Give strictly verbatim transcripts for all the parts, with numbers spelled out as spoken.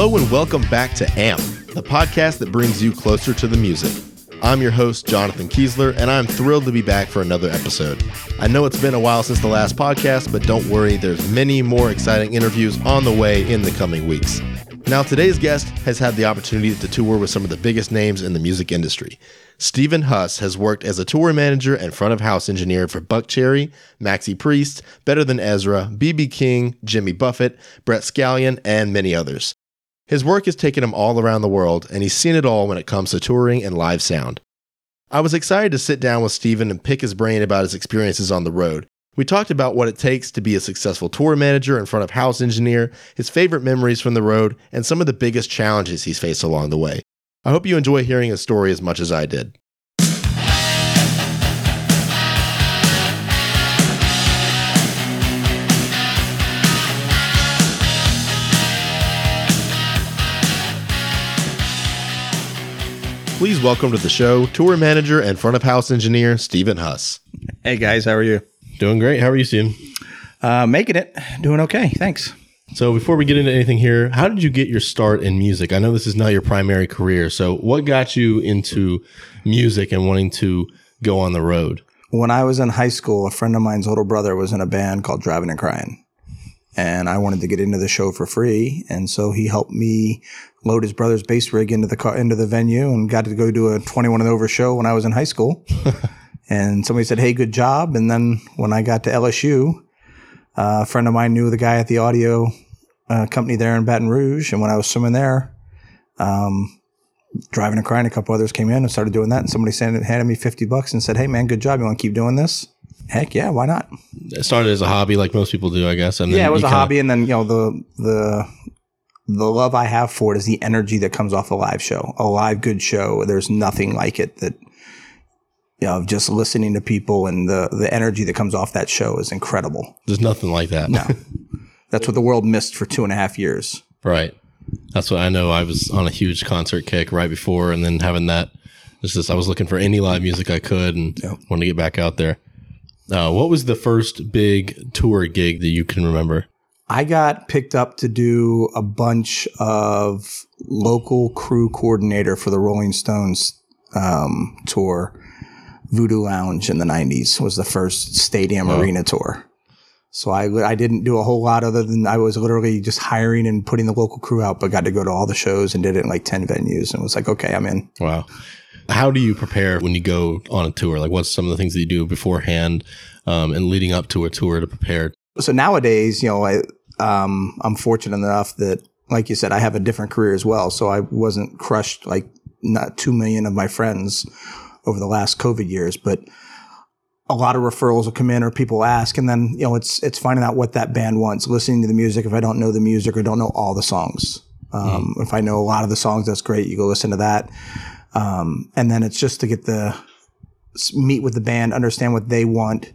Hello and welcome back to A M P, the podcast that brings you closer to the music. I'm your host, Jonathan Kiesler, and I'm thrilled to be back for another episode. I know it's been a while since the last podcast, but don't worry, there's many more exciting interviews on the way in the coming weeks. Now, today's guest has had the opportunity to tour with some of the biggest names in the music industry. Stephen Huss has worked as a tour manager and front-of-house engineer for Buckcherry, Maxi Priest, Better Than Ezra, B B. King, Jimmy Buffett, Brett Scallion, and many others. His work has taken him all around the world, and he's seen it all when it comes to touring and live sound. I was excited to sit down with Stephen and pick his brain about his experiences on the road. We talked about what it takes to be a successful tour manager and front-of-house engineer, his favorite memories from the road, and some of the biggest challenges he's faced along the way. I hope you enjoy hearing his story as much as I did. Please welcome to the show, tour manager and front of house engineer, Stephen Huss. Hey guys, how are you? Doing great. How are you, Stephen? Uh, making it. Doing okay. Thanks. So before we get into anything here, how did you get your start in music? I know this is not your primary career. So what got you into music and wanting to go on the road? When I was in high school, a friend of mine's older brother was in a band called Driving and Crying. And I wanted to get into the show for free. And so he helped me load his brother's bass rig into the car, into the venue, and got to go do a twenty-one and over show when I was in high school. And somebody said, hey, good job. And then when I got to L S U, uh, a friend of mine knew the guy at the audio uh, company there in Baton Rouge. And when I was swimming there, um, Driving and Crying, a couple others came in and started doing that. And somebody handed me fifty bucks and said, hey, man, good job. You want to keep doing this? Heck yeah, why not? It started as a hobby like most people do, I guess. And then yeah, it was a hobby. And then, you know, the the the love I have for it is the energy that comes off a live show, a live good show. There's nothing like it that, you know, just listening to people and the, the energy that comes off that show is incredible. There's nothing like that. No. That's what the world missed for two and a half years. Right. That's what I know. I was on a huge concert kick right before, and then having that, it's just I was looking for any live music I could and yep. wanted to get back out there. Uh, what was the first big tour gig that you can remember? I got picked up to do a bunch of local crew coordinator for the Rolling Stones um, tour. Voodoo Lounge in the nineties was the first stadium oh. arena tour. So I, I didn't do a whole lot other than I was literally just hiring and putting the local crew out, but got to go to all the shows and did it in like ten venues and was like, okay, I'm in. Wow. How do you prepare when you go on a tour? Like what's some of the things that you do beforehand um, and leading up to a tour to prepare? So nowadays, you know, I, um, I'm fortunate enough that, like you said, I have a different career as well. So I wasn't crushed like not two million of my friends over the last COVID years, but a lot of referrals will come in or people ask. And then, you know, it's it's finding out what that band wants, listening to the music. If I don't know the music or don't know all the songs, um, mm. if I know a lot of the songs, that's great. You go listen to that. Um, and then it's just to get the meet with the band, understand what they want,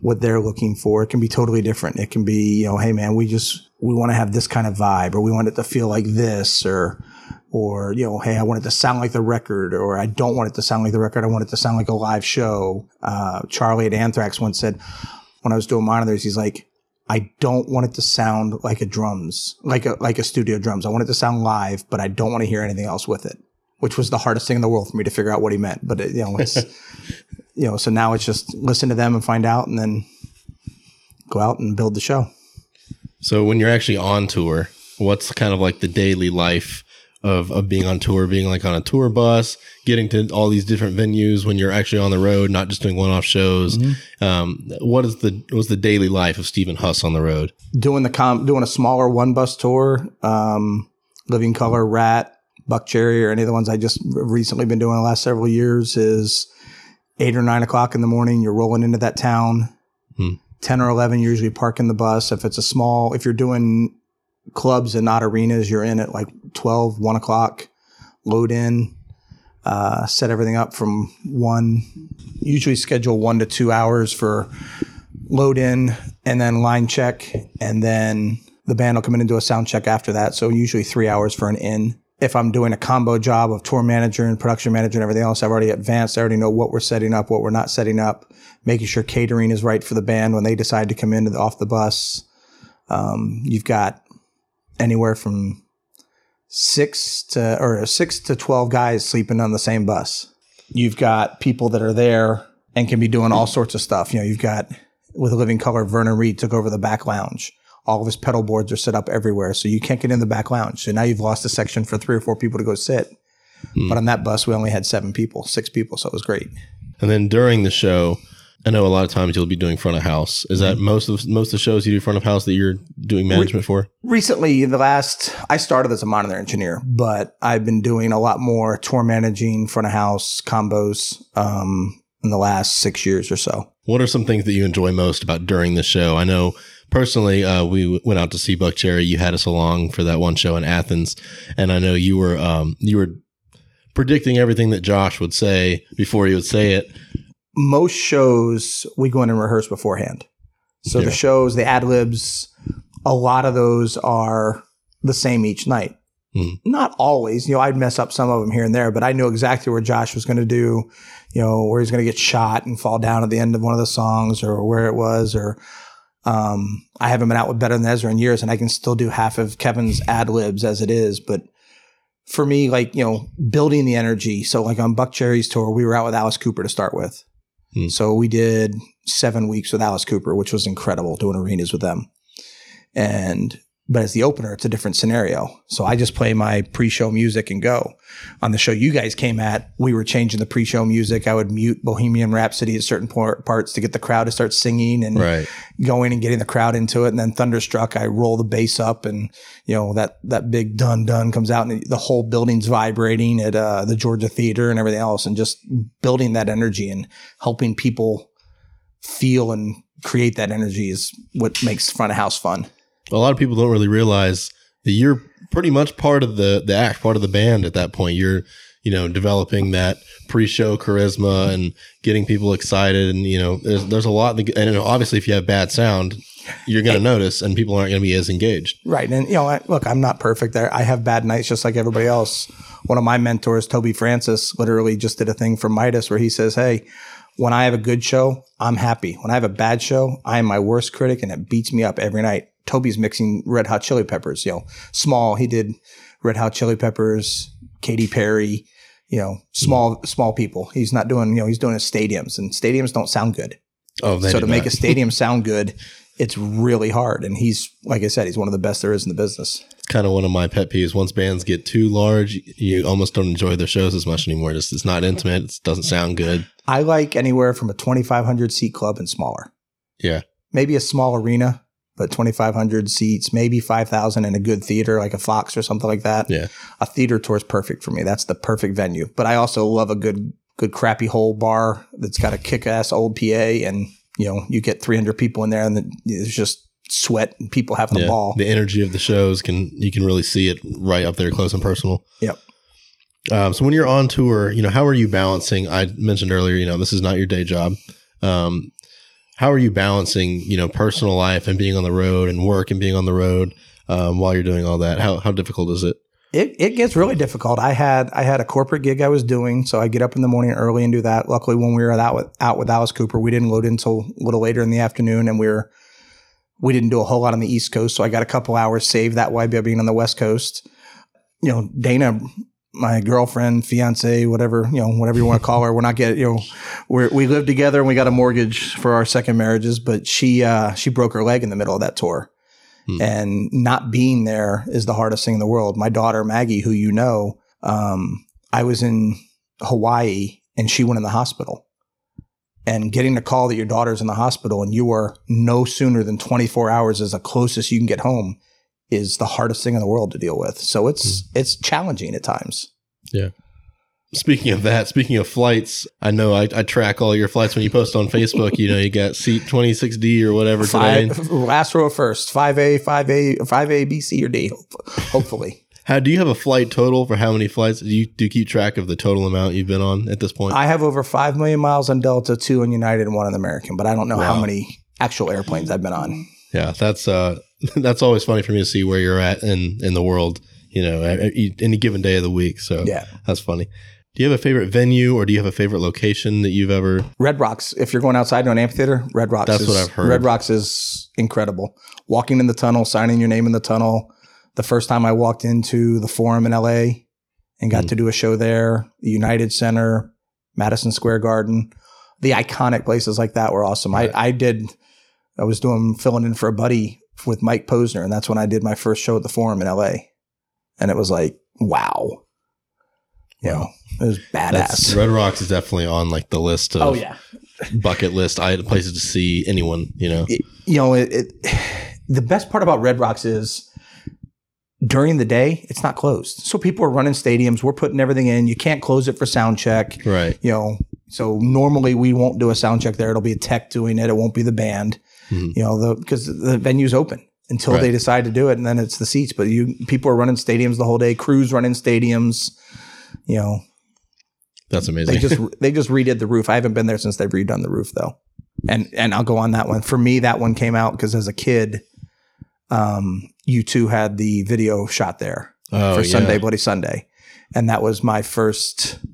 what they're looking for. It can be totally different. It can be, you know, hey man, we just, we want to have this kind of vibe, or we want it to feel like this, or, or, you know, hey, I want it to sound like the record, or I don't want it to sound like the record. I want it to sound like a live show. Uh, Charlie at Anthrax once said, when I was doing monitors, he's like, I don't want it to sound like a drums, like a, like a studio drums. I want it to sound live, but I don't want to hear anything else with it. Which was the hardest thing in the world for me to figure out what he meant. But, it, you know, it's, you know, so now it's just listen to them and find out and then go out and build the show. So when you're actually on tour, what's kind of like the daily life of, of being on tour, being like on a tour bus, getting to all these different venues when you're actually on the road, not just doing one-off shows. Mm-hmm. Um, what is the, what's the daily life of Stephen Huss on the road? Doing the com- doing a smaller one bus tour, um, Living Color, Rat, Buckcherry, or any of the ones I just recently been doing the last several years is eight or nine o'clock in the morning. You're rolling into that town. Hmm. ten or eleven, you're usually parking the bus. If it's a small, if you're doing clubs and not arenas, you're in at like twelve, one o'clock, load in, uh, set everything up from one, usually schedule one to two hours for load in and then line check. And then the band will come in and do a sound check after that. So usually three hours for an in. If I'm doing a combo job of tour manager and production manager and everything else, I've already advanced. I already know what we're setting up, what we're not setting up, making sure catering is right for the band when they decide to come in to the, off the bus. Um, you've got anywhere from six to or six to twelve guys sleeping on the same bus. You've got people that are there and can be doing all sorts of stuff. You know, you've got, with Living Color, Vernon Reid took over the back lounge. All of his pedal boards are set up everywhere, so you can't get in the back lounge. So now you've lost a section for three or four people to go sit. Mm. But on that bus, we only had seven people, six people, so it was great. And then during the show, I know a lot of times you'll be doing front of house. Is that most of most of the shows you do front of house that you're doing management for? Recently, the last I started as a monitor engineer, but I've been doing a lot more tour managing, front of house combos um, in the last six years or so. What are some things that you enjoy most about during the show? I know personally, uh, we w- went out to see Buckcherry. You had us along for that one show in Athens, and I know you were um, you were predicting everything that Josh would say before he would say it. Most shows we go in and rehearse beforehand. So yeah. The shows, the ad libs, a lot of those are the same each night. Mm. Not always, you know, I'd mess up some of them here and there, but I knew exactly where Josh was going to do, you know, where he's going to get shot and fall down at the end of one of the songs or where it was, or, um, I haven't been out with Better Than Ezra in years and I can still do half of Kevin's ad libs as it is, but for me, like, you know, building the energy. So like on Buckcherry's tour, we were out with Alice Cooper to start with. So we did seven weeks with Alice Cooper, which was incredible, doing arenas with them. And but as the opener, it's a different scenario. So I just play my pre-show music and go. On the show you guys came at, we were changing the pre-show music. I would mute Bohemian Rhapsody at certain parts to get the crowd to start singing and right. going and getting the crowd into it. And then Thunderstruck, I roll the bass up and, you know, that that big dun dun comes out and the whole building's vibrating at uh, the Georgia Theater and everything else, and just building that energy and helping people feel and create that energy is what makes front of house fun. A lot of people don't really realize that you're pretty much part of the, the act, part of the band at that point. You're, you know, developing that pre-show charisma and getting people excited. And, you know, there's, there's a lot. That, and obviously, if you have bad sound, you're going to notice and people aren't going to be as engaged. Right. And, you know, I, look, I'm not perfect there. I have bad nights just like everybody else. One of my mentors, Toby Francis, literally just did a thing for Midas where he says, hey, when I have a good show, I'm happy. When I have a bad show, I am my worst critic and it beats me up every night. Toby's mixing Red Hot Chili Peppers, you know, small. He did Red Hot Chili Peppers, Katy Perry, you know, small, small people. He's not doing, you know, he's doing his stadiums, and stadiums don't sound good. Oh, they so to not. Make a stadium sound good, it's really hard. And he's, like I said, he's one of the best there is in the business. It's kind of one of my pet peeves. Once bands get too large, you almost don't enjoy their shows as much anymore. It's, it's not intimate. It doesn't sound good. I like anywhere from a twenty-five hundred seat club and smaller. Yeah. Maybe a small arena. But twenty-five hundred seats, maybe five thousand in a good theater, like a Fox or something like that. Yeah. A theater tour is perfect for me. That's the perfect venue. But I also love a good, good crappy hole bar that's got a kick-ass old P A. And, you know, you get three hundred people in there and there's just sweat and people having yeah. the ball. The energy of the shows, can you can really see it right up there close and personal. Yep. Um, so when you're on tour, you know, how are you balancing? I mentioned earlier, you know, this is not your day job. Um How are you balancing, you know, personal life and being on the road and work and being on the road um, while you're doing all that? How how difficult is it? It it gets really difficult. I had I had a corporate gig I was doing, so I get up in the morning early and do that. Luckily, when we were out with out with Alice Cooper, we didn't load until a little later in the afternoon, and we were we didn't do a whole lot on the East Coast, so I got a couple hours saved that way by being on the West Coast. You know, Dana, my girlfriend, fiance, whatever, you know, whatever you want to call her. We're not getting, you know, we we lived together and we got a mortgage for our second marriages, but she, uh, she broke her leg in the middle of that tour hmm. and not being there is the hardest thing in the world. My daughter, Maggie, who, you know, um, I was in Hawaii and she went in the hospital, and getting a call that your daughter's in the hospital and you are no sooner than twenty-four hours is the closest you can get home is the hardest thing in the world to deal with. So it's mm. it's challenging at times. Yeah. Speaking of that, speaking of flights, I know I, I track all your flights when you post on Facebook. You know, you got seat twenty-six D or whatever Five, today. Last row first, five A, five A, five A, B, C, or D, hopefully. How do you have a flight total for how many flights? Do you, do you keep track of the total amount you've been on at this point? I have over five million miles on Delta, two on United, and one on American, but I don't know wow. how many actual airplanes I've been on. Yeah, that's uh, that's always funny for me to see where you're at in, in the world, you know, any given day of the week. So yeah, that's funny. Do you have a favorite venue or do you have a favorite location that you've ever? Red Rocks. If you're going outside to an amphitheater, Red Rocks. That's is, what I've heard. Red Rocks is incredible. Walking in the tunnel, signing your name in the tunnel, the first time I walked into the Forum in L A and got mm. to do a show there, the United Center, Madison Square Garden, the iconic places like that were awesome. Right. I, I did, I was doing filling in for a buddy with Mike Posner, and that's when I did my first show at the Forum in L A. And it was like, wow. You know, it was badass. That's, Red Rocks is definitely on like the list of oh, yeah. bucket list. I had places to see anyone, you know. It, you know, it, it, the best part about Red Rocks is during the day, it's not closed. So people are running stadiums. We're putting everything in. You can't close it for sound check. Right. You know, so normally we won't do a sound check there. It'll be a tech doing it. It won't be the band, mm-hmm. you know, because the, the venue's open until right. they decide to do it. And then it's the seats. But you people are running stadiums the whole day. Crews running stadiums. You know, that's amazing. They just they just redid the roof. I haven't been there since they've redone the roof though, and and I'll go on that one. For me, that one came out because as a kid, um, U two had the video shot there oh, for yeah. Sunday Bloody Sunday, and that was my first. I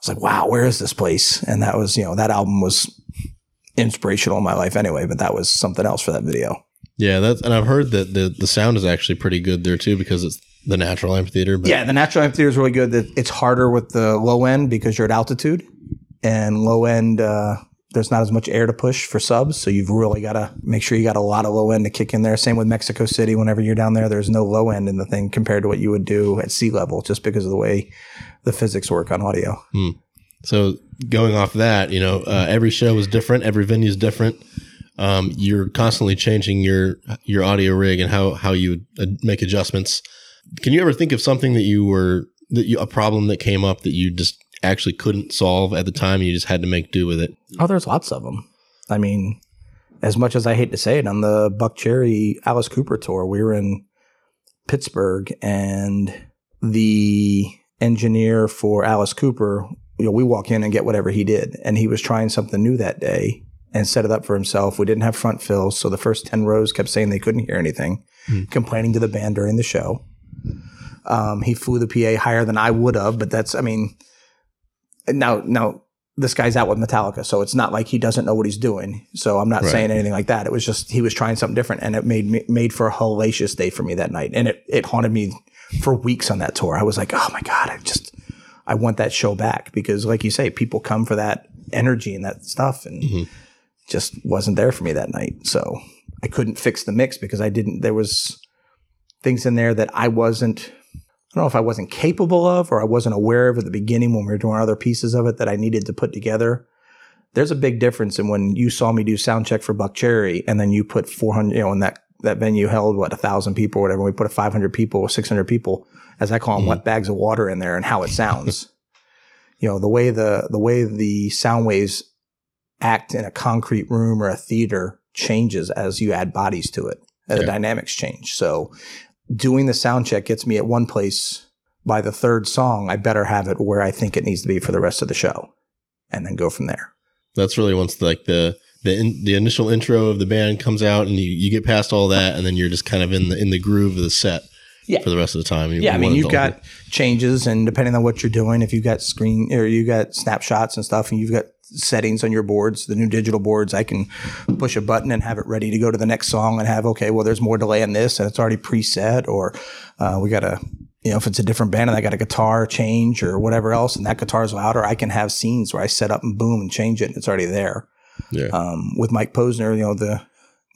was like, wow, where is this place? And that was, you know, that album was inspirational in my life anyway. But that was something else for that video. Yeah, that's, and I've heard that the the sound is actually pretty good there too because it's. The natural amphitheater. But. Yeah, the natural amphitheater is really good. It's harder with the low end because you're at altitude and low end, uh, there's not as much air to push for subs. So you've really got to make sure you got a lot of low end to kick in there. Same with Mexico City. Whenever you're down there, there's no low end in the thing compared to what you would do at sea level just because of the way the physics work on audio. Hmm. So going off that, you know, uh, every show is different. Every venue is different. Um, you're constantly changing your, your audio rig and how, how you uh, make adjustments. Can you ever think of something that you were that you, a problem that came up that you just actually couldn't solve at the time and you just had to make do with it? Oh, there's lots of them. I mean, as much as I hate to say it, on the Buckcherry Alice Cooper tour, we were in Pittsburgh and the engineer for Alice Cooper, you know, we walk in and get whatever he did. And he was trying something new that day and set it up for himself. We didn't have front fills, so the first ten rows kept saying they couldn't hear anything, hmm. complaining to the band during the show. Um, he flew the P A higher than I would have, but that's, I mean, now, now this guy's out with Metallica, so it's not like he doesn't know what he's doing. So I'm not right. saying anything like that. It was just, he was trying something different and it made me, made for a hellacious day for me that night. And it, it haunted me for weeks on that tour. I was like, oh my God, I just, I want that show back because like you say, people come for that energy and that stuff and mm-hmm. just wasn't there for me that night. So I couldn't fix the mix because I didn't, there was things in there that I wasn't, I don't know if I wasn't capable of or I wasn't aware of at the beginning when we were doing other pieces of it that I needed to put together. There's a big difference in when you saw me do sound check for Buckcherry and then you put four hundred, you know, and that, that venue held, what, one thousand people or whatever. We put a five hundred people, six hundred people, as I call them, mm-hmm. wet bags of water in there and how it sounds. You know, the way the, the way the sound waves act in a concrete room or a theater changes as you add bodies to it, as yeah. the dynamics change. So doing the sound check gets me at one place. By the third song, I better have it where I think it needs to be for the rest of the show, and then go from there. That's really once like the the in, the initial intro of the band comes out, and you, you get past all that, and then you're just kind of in the in the groove of the set yeah. for the rest of the time. You, yeah, you I mean you've got it. Changes, and depending on what you're doing, if you've got screen or you got snapshots and stuff, and you've got settings on your boards, the new digital boards, I can push a button and have it ready to go to the next song and have, okay, well, there's more delay in this and it's already preset, or uh, we got to, you know, if it's a different band and I got a guitar change or whatever else and that guitar is louder, I can have scenes where I set up and boom and change it and it's already there. Yeah. Um, with Mike Posner, you know, the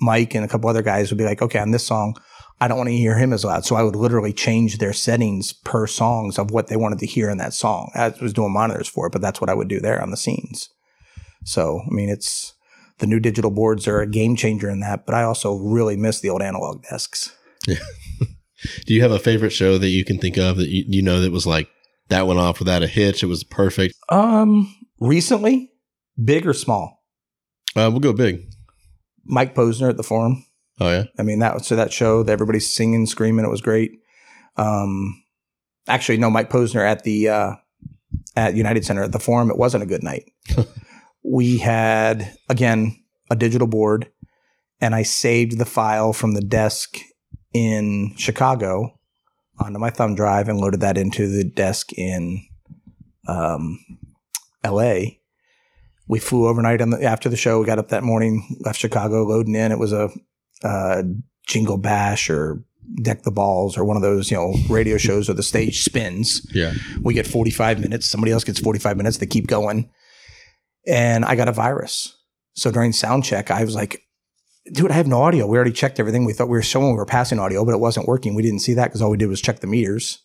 Mike and a couple other guys would be like, okay, on this song, I don't want to hear him as loud. So I would literally change their settings per songs of what they wanted to hear in that song. I was doing monitors for it, but that's what I would do there on the scenes. So, I mean, it's the new digital boards are a game changer in that, but I also really miss the old analog desks. Yeah. Do you have a favorite show that you can think of that you, you know that was like that went off without a hitch? It was perfect. Um, recently, big or small? Uh, we'll go big. Mike Posner at the Forum. Oh yeah. I mean that. So that show, that everybody's singing, screaming. It was great. Um, actually, no, Mike Posner at the uh, at United Center at the Forum. It wasn't a good night. We had, again, a digital board, and I saved the file from the desk in Chicago onto my thumb drive and loaded that into the desk in um, L A. We flew overnight on the, after the show. We got up that morning, left Chicago, loading in. It was a uh, Jingle Bash or Deck the Balls or one of those, you know, radio shows where the stage spins. Yeah. We get forty-five minutes. Somebody else gets forty-five minutes. They keep going. And I got a virus. So during sound check, I was like, dude, I have no audio. We already checked everything. We thought we were showing we were passing audio, but it wasn't working. We didn't see that because all we did was check the meters.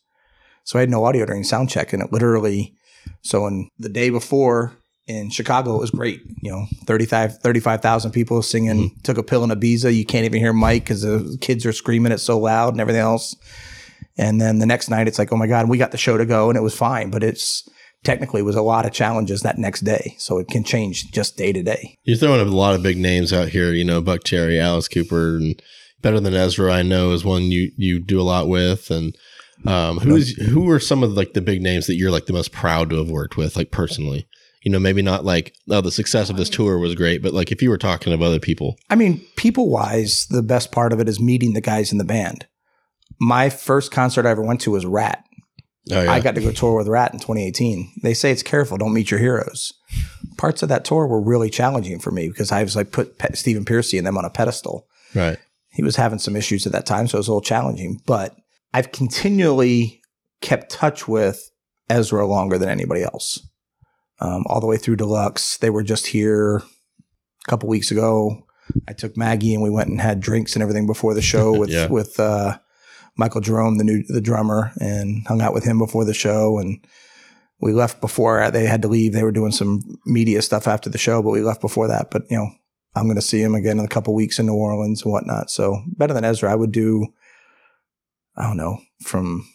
So I had no audio during sound check. And it literally, so in the day before in Chicago, it was great. You know, thirty-five thousand people singing, mm-hmm. Took a Pill in Ibiza. You can't even hear Mike because the kids are screaming it so loud and everything else. And then the next night, it's like, oh my God, we got the show to go. And it was fine. But it's technically was a lot of challenges that next day. So it can change just day to day. You're throwing up a lot of big names out here, you know, Buckcherry, Alice Cooper, and Better Than Ezra, I know, is one you, you do a lot with. And um, who's who are some of like the big names that you're like the most proud to have worked with, like personally? You know, maybe not like, oh, the success of this tour was great, but like if you were talking of other people. I mean, people-wise, the best part of it is meeting the guys in the band. My first concert I ever went to was Rat. Oh, yeah. I got to go tour with Rat in twenty eighteen. They say it's careful, don't meet your heroes. Parts of that tour were really challenging for me because I was like put Pe- Stephen Piercy and them on a pedestal. Right. He was having some issues at that time, so it was a little challenging. But I've continually kept touch with Ezra longer than anybody else. Um, all the way through Deluxe. They were just here a couple weeks ago. I took Maggie and we went and had drinks and everything before the show with yeah. with uh, Michael Jerome, the new the drummer, and hung out with him before the show. And we left before they had to leave. They were doing some media stuff after the show, but we left before that. But you know, I'm going to see him again in a couple weeks in New Orleans and whatnot. So Better Than Ezra, I would do. I don't know from.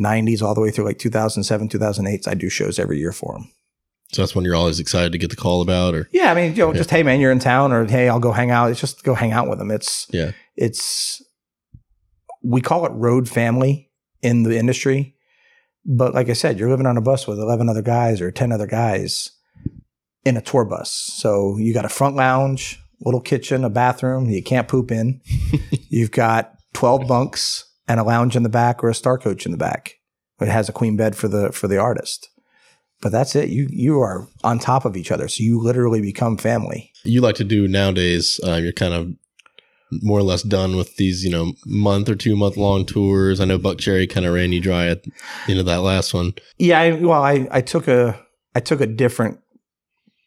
nineties all the way through like two thousand seven, two thousand eight. I do shows every year for them. So that's when you're always excited to get the call about, or yeah, I mean, you know, yeah. just hey man, you're in town, or hey, I'll go hang out. It's just go hang out with them. It's yeah, it's we call it road family in the industry, but like I said, you're living on a bus with eleven other guys or ten other guys in a tour bus. So you got a front lounge, little kitchen, a bathroom you can't poop in. You've got twelve bunks. And a lounge in the back or a star coach in the back. It has a queen bed for the for the artist. But that's it. You you are on top of each other. So you literally become family. You like to do nowadays, uh, you're kind of more or less done with these, you know, month or two month long tours. I know Buckcherry kind of ran you dry at the end of that last one. Yeah, I, well, I, I took a I took a different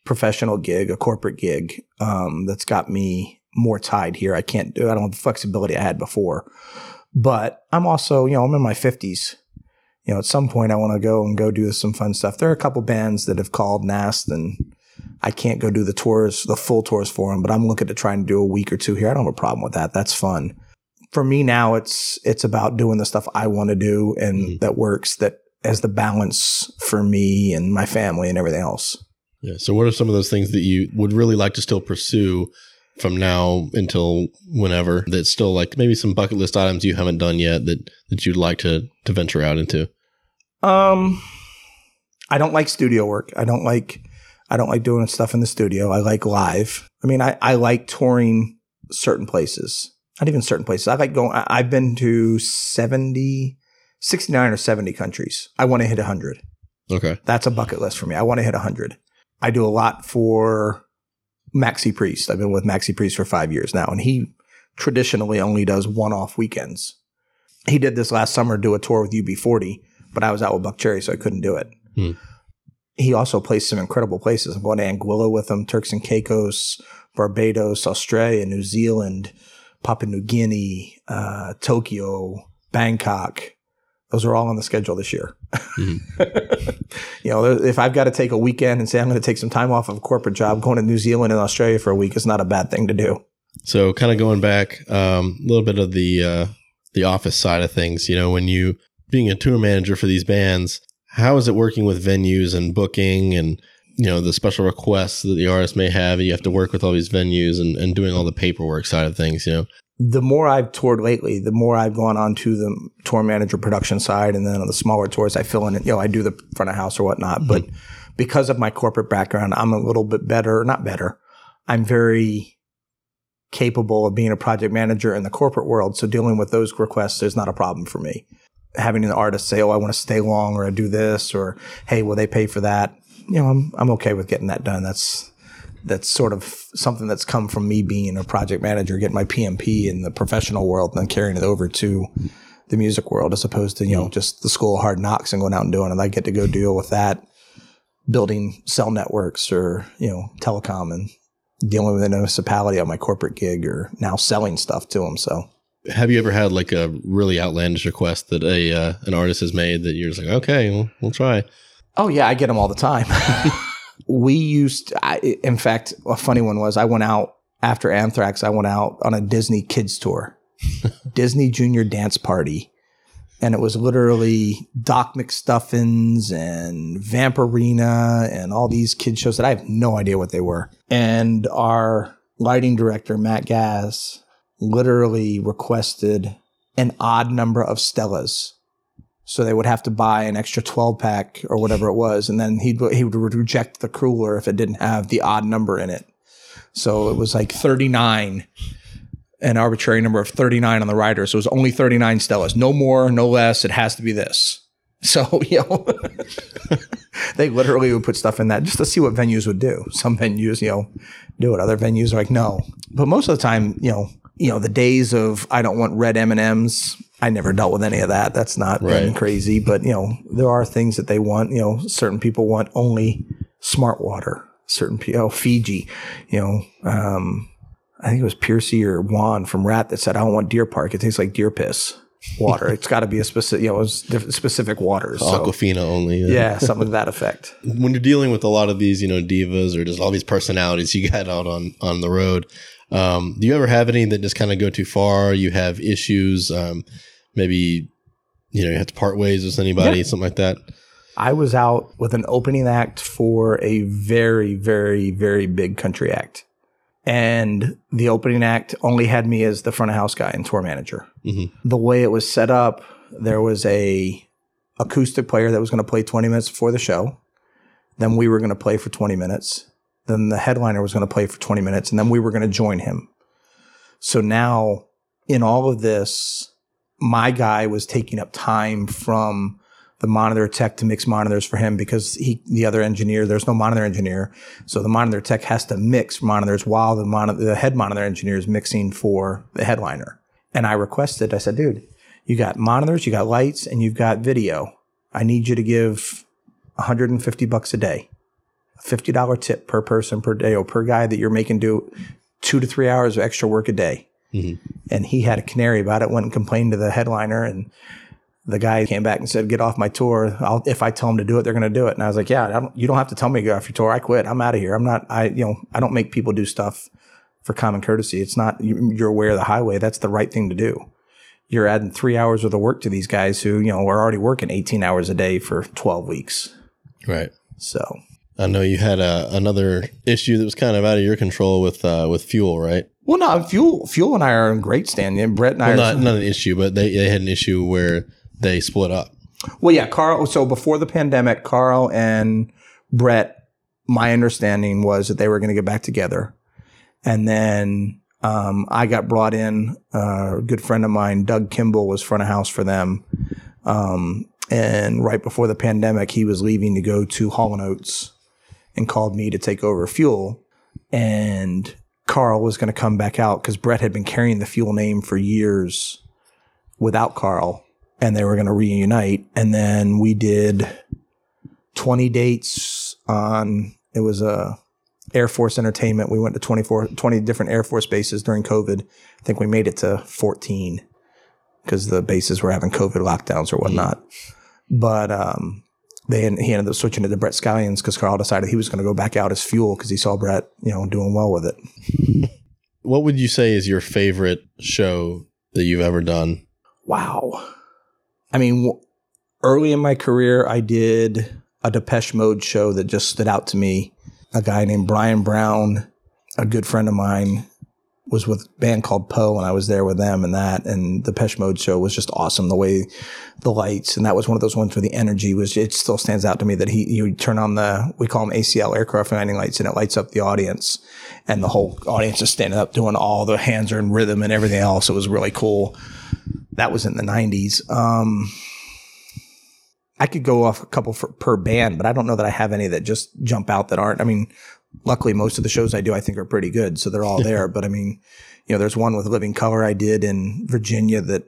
professional gig, a corporate gig um, that's got me more tied here. I can't do I don't have the flexibility I had before. But I'm also, you know, I'm in my fifties. You know, at some point I want to go and go do some fun stuff. There are a couple bands that have called and asked, and I can't go do the tours, the full tours for them, but I'm looking to try and do a week or two here. I don't have a problem with that. That's fun. For me now, it's it's about doing the stuff I want to do and mm-hmm. that works, that as the balance for me and my family and everything else. Yeah. So what are some of those things that you would really like to still pursue from now until whenever, that's still like maybe some bucket list items you haven't done yet that, that you'd like to, to venture out into? Um, I don't like studio work. I don't like, I don't like doing stuff in the studio. I like live. I mean, I, I like touring certain places, not even certain places. I like going, I, I've been to seventy, sixty-nine or seventy countries. I want to hit a hundred. Okay. That's a bucket list for me. I want to hit a hundred. I do a lot for Maxi Priest. I've been with Maxi Priest for five years now, and he traditionally only does one-off weekends. He did this last summer, do a tour with U B forty, but I was out with Buckcherry, so I couldn't do it. Hmm. He also plays some incredible places. I'm going to Anguilla with him, Turks and Caicos, Barbados, Australia, New Zealand, Papua New Guinea, uh, Tokyo, Bangkok. Those are all on the schedule this year. Mm-hmm. You know, if I've got to take a weekend and say I'm going to take some time off of a corporate job, going to New Zealand and Australia for a week is not a bad thing to do. So kind of going back um, a little bit of the uh, the office side of things, you know, when you being a tour manager for these bands, how is it working with venues and booking and, you know, the special requests that the artist may have? You have to work with all these venues and, and doing all the paperwork side of things, you know. The more I've toured lately, the more I've gone on to the tour manager production side. And then on the smaller tours, I fill in, you know, I do the front of house or whatnot. Mm-hmm. But because of my corporate background, I'm a little bit better, not better. I'm very capable of being a project manager in the corporate world. So dealing with those requests is not a problem for me. Having an artist say, oh, I want to stay long, or I do this, or hey, will they pay for that? You know, I'm I'm okay with getting that done. That's that's sort of something that's come from me being a project manager, getting my P M P in the professional world and then carrying it over to the music world, as opposed to, you know, just the school of hard knocks and going out and doing it. I get to go deal with that, building cell networks or, you know, telecom and dealing with a municipality on my corporate gig, or now selling stuff to them. So have you ever had like a really outlandish request that a uh, an artist has made that you're just like, okay, we'll, we'll try? Oh, yeah. I get them all the time. We used, I, in fact, a funny one was I went out after Anthrax. I went out on a Disney kids tour, Disney Junior dance party. And it was literally Doc McStuffins and Vampirina and all these kid shows that I have no idea what they were. And our lighting director, Matt Gass, literally requested an odd number of Stellas. So they would have to buy an extra twelve pack or whatever it was. And then he'd, he would reject the cooler if it didn't have the odd number in it. So it was like thirty-nine, an arbitrary number of thirty-nine on the rider. So it was only thirty-nine Stellas, no more, no less. It has to be this. So, you know, they literally would put stuff in that just to see what venues would do. Some venues, you know, do it. Other venues are like, no. But most of the time, you know, you know, the days of I don't want red M and M's, I never dealt with any of that. That's not right. Crazy. But, you know, there are things that they want. You know, certain people want only smart water. Certain people, oh, Fiji, you know, um, I think it was Piercy or Juan from Rat that said, I don't want Deer Park. It tastes like deer piss water. It's got to be a specific, you know, it was specific waters. So. Aquafina only. Yeah. yeah, something to that effect. When you're dealing with a lot of these, you know, divas or just all these personalities you got out on, on the road, um, do you ever have any that just kind of go too far? You have issues, um, maybe, you know, you have to part ways with anybody, yeah. something like that. I was out with an opening act for a very, very, very big country act. And the opening act only had me as the front of house guy and tour manager. Mm-hmm. The way it was set up, there was a acoustic player that was going to play twenty minutes before the show. Then we were going to play for twenty minutes. Then the headliner was going to play for twenty minutes. And then we were going to join him. So now in all of this, my guy was taking up time from the monitor tech to mix monitors for him, because he, the other engineer, there's no monitor engineer. So the monitor tech has to mix monitors while the monitor, the head monitor engineer is mixing for the headliner. And I requested, I said, dude, you got monitors, you got lights, and you've got video. I need you to give one hundred fifty bucks a day, a fifty dollars tip per person per day, or per guy that you're making do two to three hours of extra work a day. Mm-hmm. And he had a canary about it, went and complained to the headliner, and the guy came back and said, get off my tour. I'll, if I tell them to do it, they're going to do it. And I was like, yeah, I don't, you don't have to tell me to go off your tour. I quit. I'm out of here. I'm not, I, you know, I don't make people do stuff for common courtesy. It's not, you're aware of the highway. That's the right thing to do. You're adding three hours worth of work to these guys who, you know, are already working eighteen hours a day for twelve weeks. Right. So I know you had a, another issue that was kind of out of your control with, uh, with Fuel, right? Well, no, Fuel, Fuel and I are in great standing. Brett and I well, are not, not an issue, but they, they had an issue where they split up. Well, yeah, Carl. So before the pandemic, Carl and Brett, my understanding was that they were going to get back together. And then um, I got brought in. Uh, a good friend of mine, Doug Kimball, was front of house for them. Um, and right before the pandemic, he was leaving to go to Hall and Oates and called me to take over Fuel. And Carl was going to come back out because Brett had been carrying the Fuel name for years without Carl. And they were going to reunite. And then we did twenty dates on, it was a Air Force entertainment. We went to twenty-four, twenty different Air Force bases during COVID. I think we made it to fourteen because the bases were having COVID lockdowns or whatnot. Mm-hmm. But um, they he ended up switching to the Brett Scallions because Carl decided he was going to go back out as Fuel because he saw Brett, you know, doing well with it. What would you say is your favorite show that you've ever done? Wow. I mean, early in my career, I did a Depeche Mode show that just stood out to me. A guy named Brian Brown, a good friend of mine, was with a band called Poe, and I was there with them and that. And the Depeche Mode show was just awesome, the way the lights. And that was one of those ones where the energy was, it still stands out to me that he, you turn on the, we call them A C L, aircraft landing lights, and it lights up the audience. And the whole audience is standing up doing all the hands are in rhythm and everything else. It was really cool. That was in the nineties. Um, I could go off a couple for, per band, but I don't know that I have any that just jump out that aren't. I mean, luckily most of the shows I do I think are pretty good, so they're all there. But I mean, you know, there's one with Living Color I did in Virginia that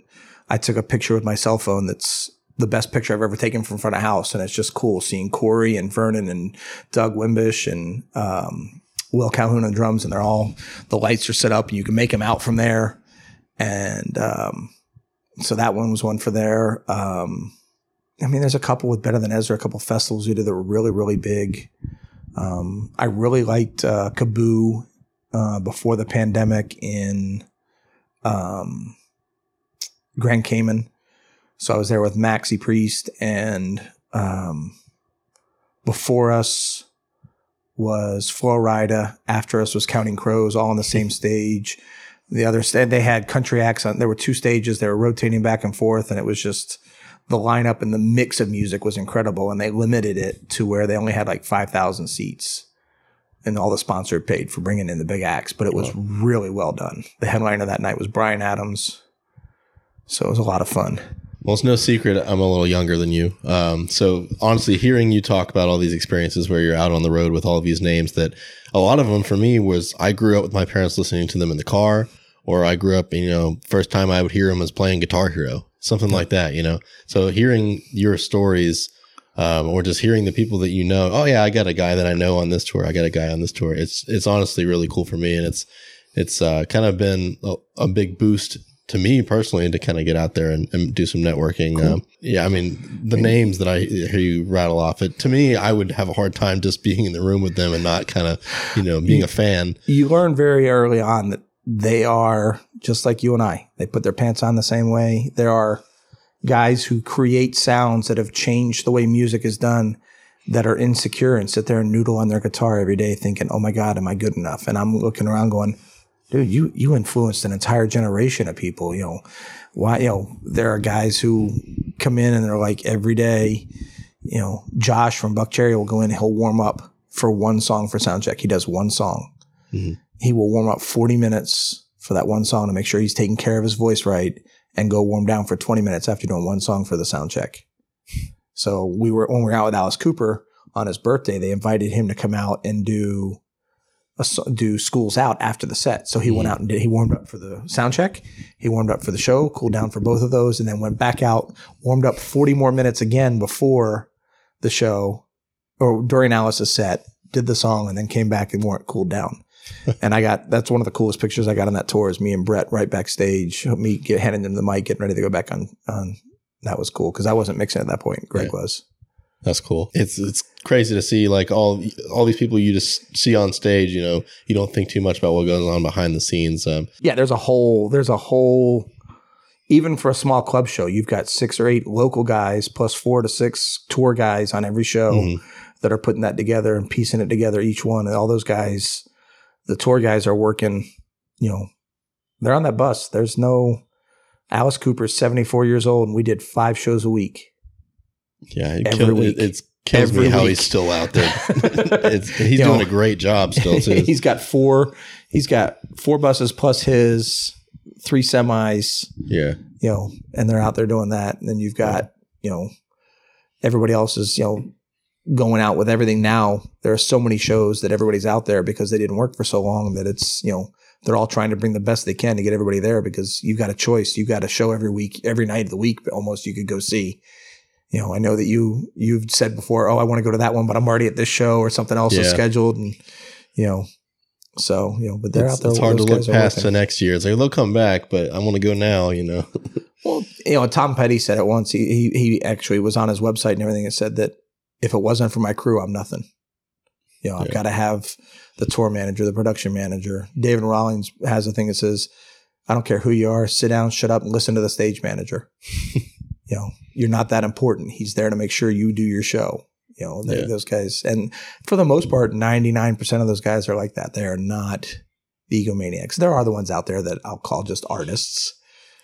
I took a picture with my cell phone that's the best picture I've ever taken from front of house, and it's just cool seeing Corey and Vernon and Doug Wimbish and um, Will Calhoun on drums, and they're all, the lights are set up and you can make them out from there. And um, so that one was one for there. Um, I mean, there's a couple with Better Than Ezra, a couple festivals we did that were really, really big. Um, I really liked uh, Kaboo uh, before the pandemic in um, Grand Cayman. So I was there with Maxi Priest, and um, before us was Florida. After us was Counting Crows, all on the same stage. The other st- they had country acts on. There were two stages. They were rotating back and forth, and it was just the lineup and the mix of music was incredible. And they limited it to where they only had like five thousand seats, and all the sponsor paid for bringing in the big acts. But it was really well done. The headliner that night was Bryan Adams, so it was a lot of fun. Well, it's no secret I'm a little younger than you. Um, so honestly, hearing you talk about all these experiences where you're out on the road with all of these names, that a lot of them for me was I grew up with my parents listening to them in the car, or I grew up, you know, first time I would hear them was playing Guitar Hero, something like that, you know? So hearing your stories, um, or just hearing the people that you know, oh yeah, I got a guy that I know on this tour. I got a guy on this tour. It's, it's honestly really cool for me. And it's, it's, uh, kind of been a, a big boost to me personally, to kind of get out there and, and do some networking. Cool. Um, yeah. I mean, the I mean, names that I hear you rattle off, it to me, I would have a hard time just being in the room with them and not kind of, you know, being you, a fan. You learn very early on that they are just like you and I. They put their pants on the same way. There are guys who create sounds that have changed the way music is done that are insecure and sit there and noodle on their guitar every day thinking, oh my God, am I good enough? And I'm looking around going, dude, you, you influenced an entire generation of people. You know, why, you know, there are guys who come in and they're like every day, you know, Josh from Buckcherry will go in, he'll warm up for one song for soundcheck. He does one song. Mm-hmm. He will warm up forty minutes for that one song to make sure he's taking care of his voice right, and go warm down for twenty minutes after doing one song for the soundcheck. So we were, when we were out with Alice Cooper on his birthday, they invited him to come out and do A, do Schools Out after the set. So he yeah. went out and did, he warmed up for the sound check. He warmed up for the show, cooled down for both of those, and then went back out, warmed up forty more minutes again before the show or during Alice's set, did the song, and then came back and weren't cooled down. And I got, that's one of the coolest pictures I got on that tour is me and Brett right backstage, me get, handing him the mic, getting ready to go back on. on. That was cool because I wasn't mixing at that point. Greg yeah. was. That's cool. It's it's crazy to see like all all these people you just see on stage. You know, you don't think too much about what goes on behind the scenes. Um, yeah, there's a whole there's a whole even for a small club show, you've got six or eight local guys plus four to six tour guys on every show mm-hmm. that are putting that together and piecing it together. Each one and all those guys, the tour guys are working. You know, they're on that bus. There's no Alice Cooper's seventy-four years old, and we did five shows a week. Yeah, it every kill, week. It, it kills every me how week. He's still out there. it's, he's you doing know, a great job still, too. He's got four. He's got four buses plus his three semis. Yeah, you know, and they're out there doing that. And then you've got you know everybody else is you know going out with everything now. There are so many shows that everybody's out there because they didn't work for so long that it's you know they're all trying to bring the best they can to get everybody there because you've got a choice. You've got a show every week, every night of the week almost you could go see. You know, I know that you, you've said before, oh, I want to go to that one, but I'm already at this show or something else yeah. is scheduled. And, you know, so, you know, but they're it's, out there. It's hard to look past to next year. It's like, they'll come back, but I want to go now, you know. Well, you know, Tom Petty said it once. He, he he actually was on his website and everything. It said that if it wasn't for my crew, I'm nothing. You know, I've yeah. got to have the tour manager, the production manager. David Rawlings has a thing that says, I don't care who you are, sit down, shut up, and listen to the stage manager. You know, you're not that important. He's there to make sure you do your show. You know, yeah. those guys. And for the most part, ninety-nine percent of those guys are like that. They are not egomaniacs. There are the ones out there that I'll call just artists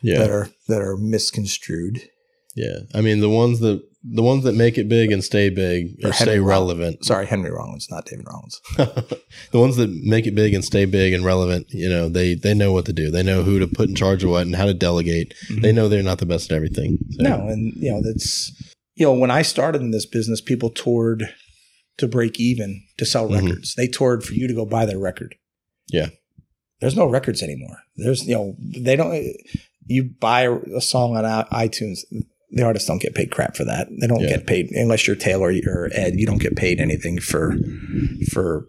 yeah. that are that are misconstrued. Yeah. I mean, the ones that the ones that make it big and stay big or, or stay relevant. Roll- Sorry, Henry Rollins, not David Rollins. The ones that make it big and stay big and relevant, you know, they, they know what to do. They know who to put in charge of what and how to delegate. Mm-hmm. They know they're not the best at everything. So. No, and, you know, that's, you know, when I started in this business, people toured to break even to sell mm-hmm. records. They toured for you to go buy their record. Yeah. There's no records anymore. There's, you know, they don't, you buy a song on iTunes, the artists don't get paid crap for that. They don't yeah. get paid, unless you're Taylor or Ed, you don't get paid anything for, for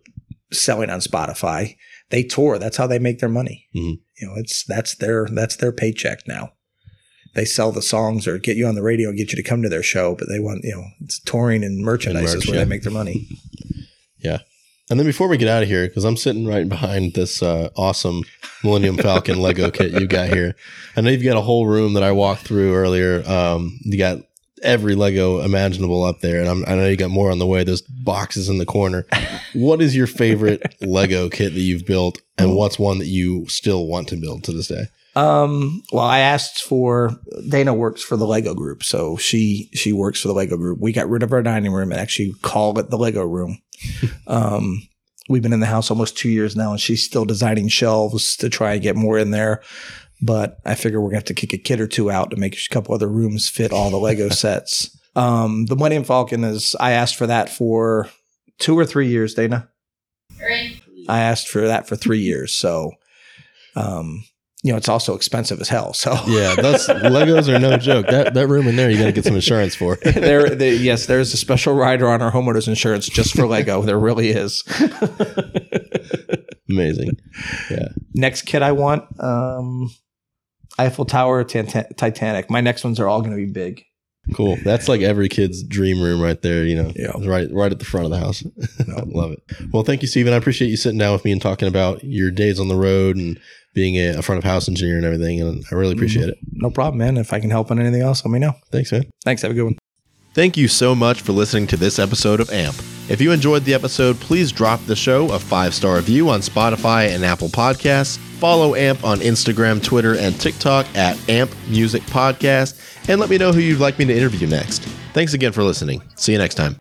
selling on Spotify. They tour. That's how they make their money. Mm-hmm. You know, it's, that's their, that's their paycheck now. They sell the songs or get you on the radio and get you to come to their show, but they want, you know, it's touring and merchandise and merch, is where yeah. they make their money. Yeah. And then before we get out of here, because I'm sitting right behind this uh, awesome Millennium Falcon Lego kit you got here. I know you've got a whole room that I walked through earlier. Um, you got every Lego imaginable up there, and I'm, I know you got more on the way. There's boxes in the corner. What is your favorite Lego kit that you've built, and what's one that you still want to build to this day? Um, well, I asked for Dana works for the Lego group. So she, she works for the Lego group. We got rid of our dining room and actually called it the Lego room. um, we've been in the house almost two years now, and she's still designing shelves to try and get more in there. But I figure we're gonna have to kick a kid or two out to make a couple other rooms fit all the Lego sets. Um, the Millennium Falcon is, I asked for that for two or three years, Dana. Three. I asked for that for three years. So, um, you know, it's also expensive as hell. So yeah, that's Legos are no joke. That that room in there, you got to get some insurance for. there, they, yes, there is a special rider on our homeowners insurance just for Lego. There really is. Amazing. Yeah. Next kit I want, um, Eiffel Tower, t- t- Titanic. My next ones are all going to be big. Cool. That's like every kid's dream room right there, you know, yeah. right right at the front of the house. No. Love it. Well, thank you, Stephen. I appreciate you sitting down with me and talking about your days on the road and being a front of house engineer and everything. And I really appreciate it. No problem, man. If I can help on anything else, let me know. Thanks, man. Thanks. Have a good one. Thank you so much for listening to this episode of A M P. If you enjoyed the episode, please drop the show a five-star review on Spotify and Apple Podcasts. Follow A M P on Instagram, Twitter, and TikTok at A M P Music Podcast. And let me know who you'd like me to interview next. Thanks again for listening. See you next time.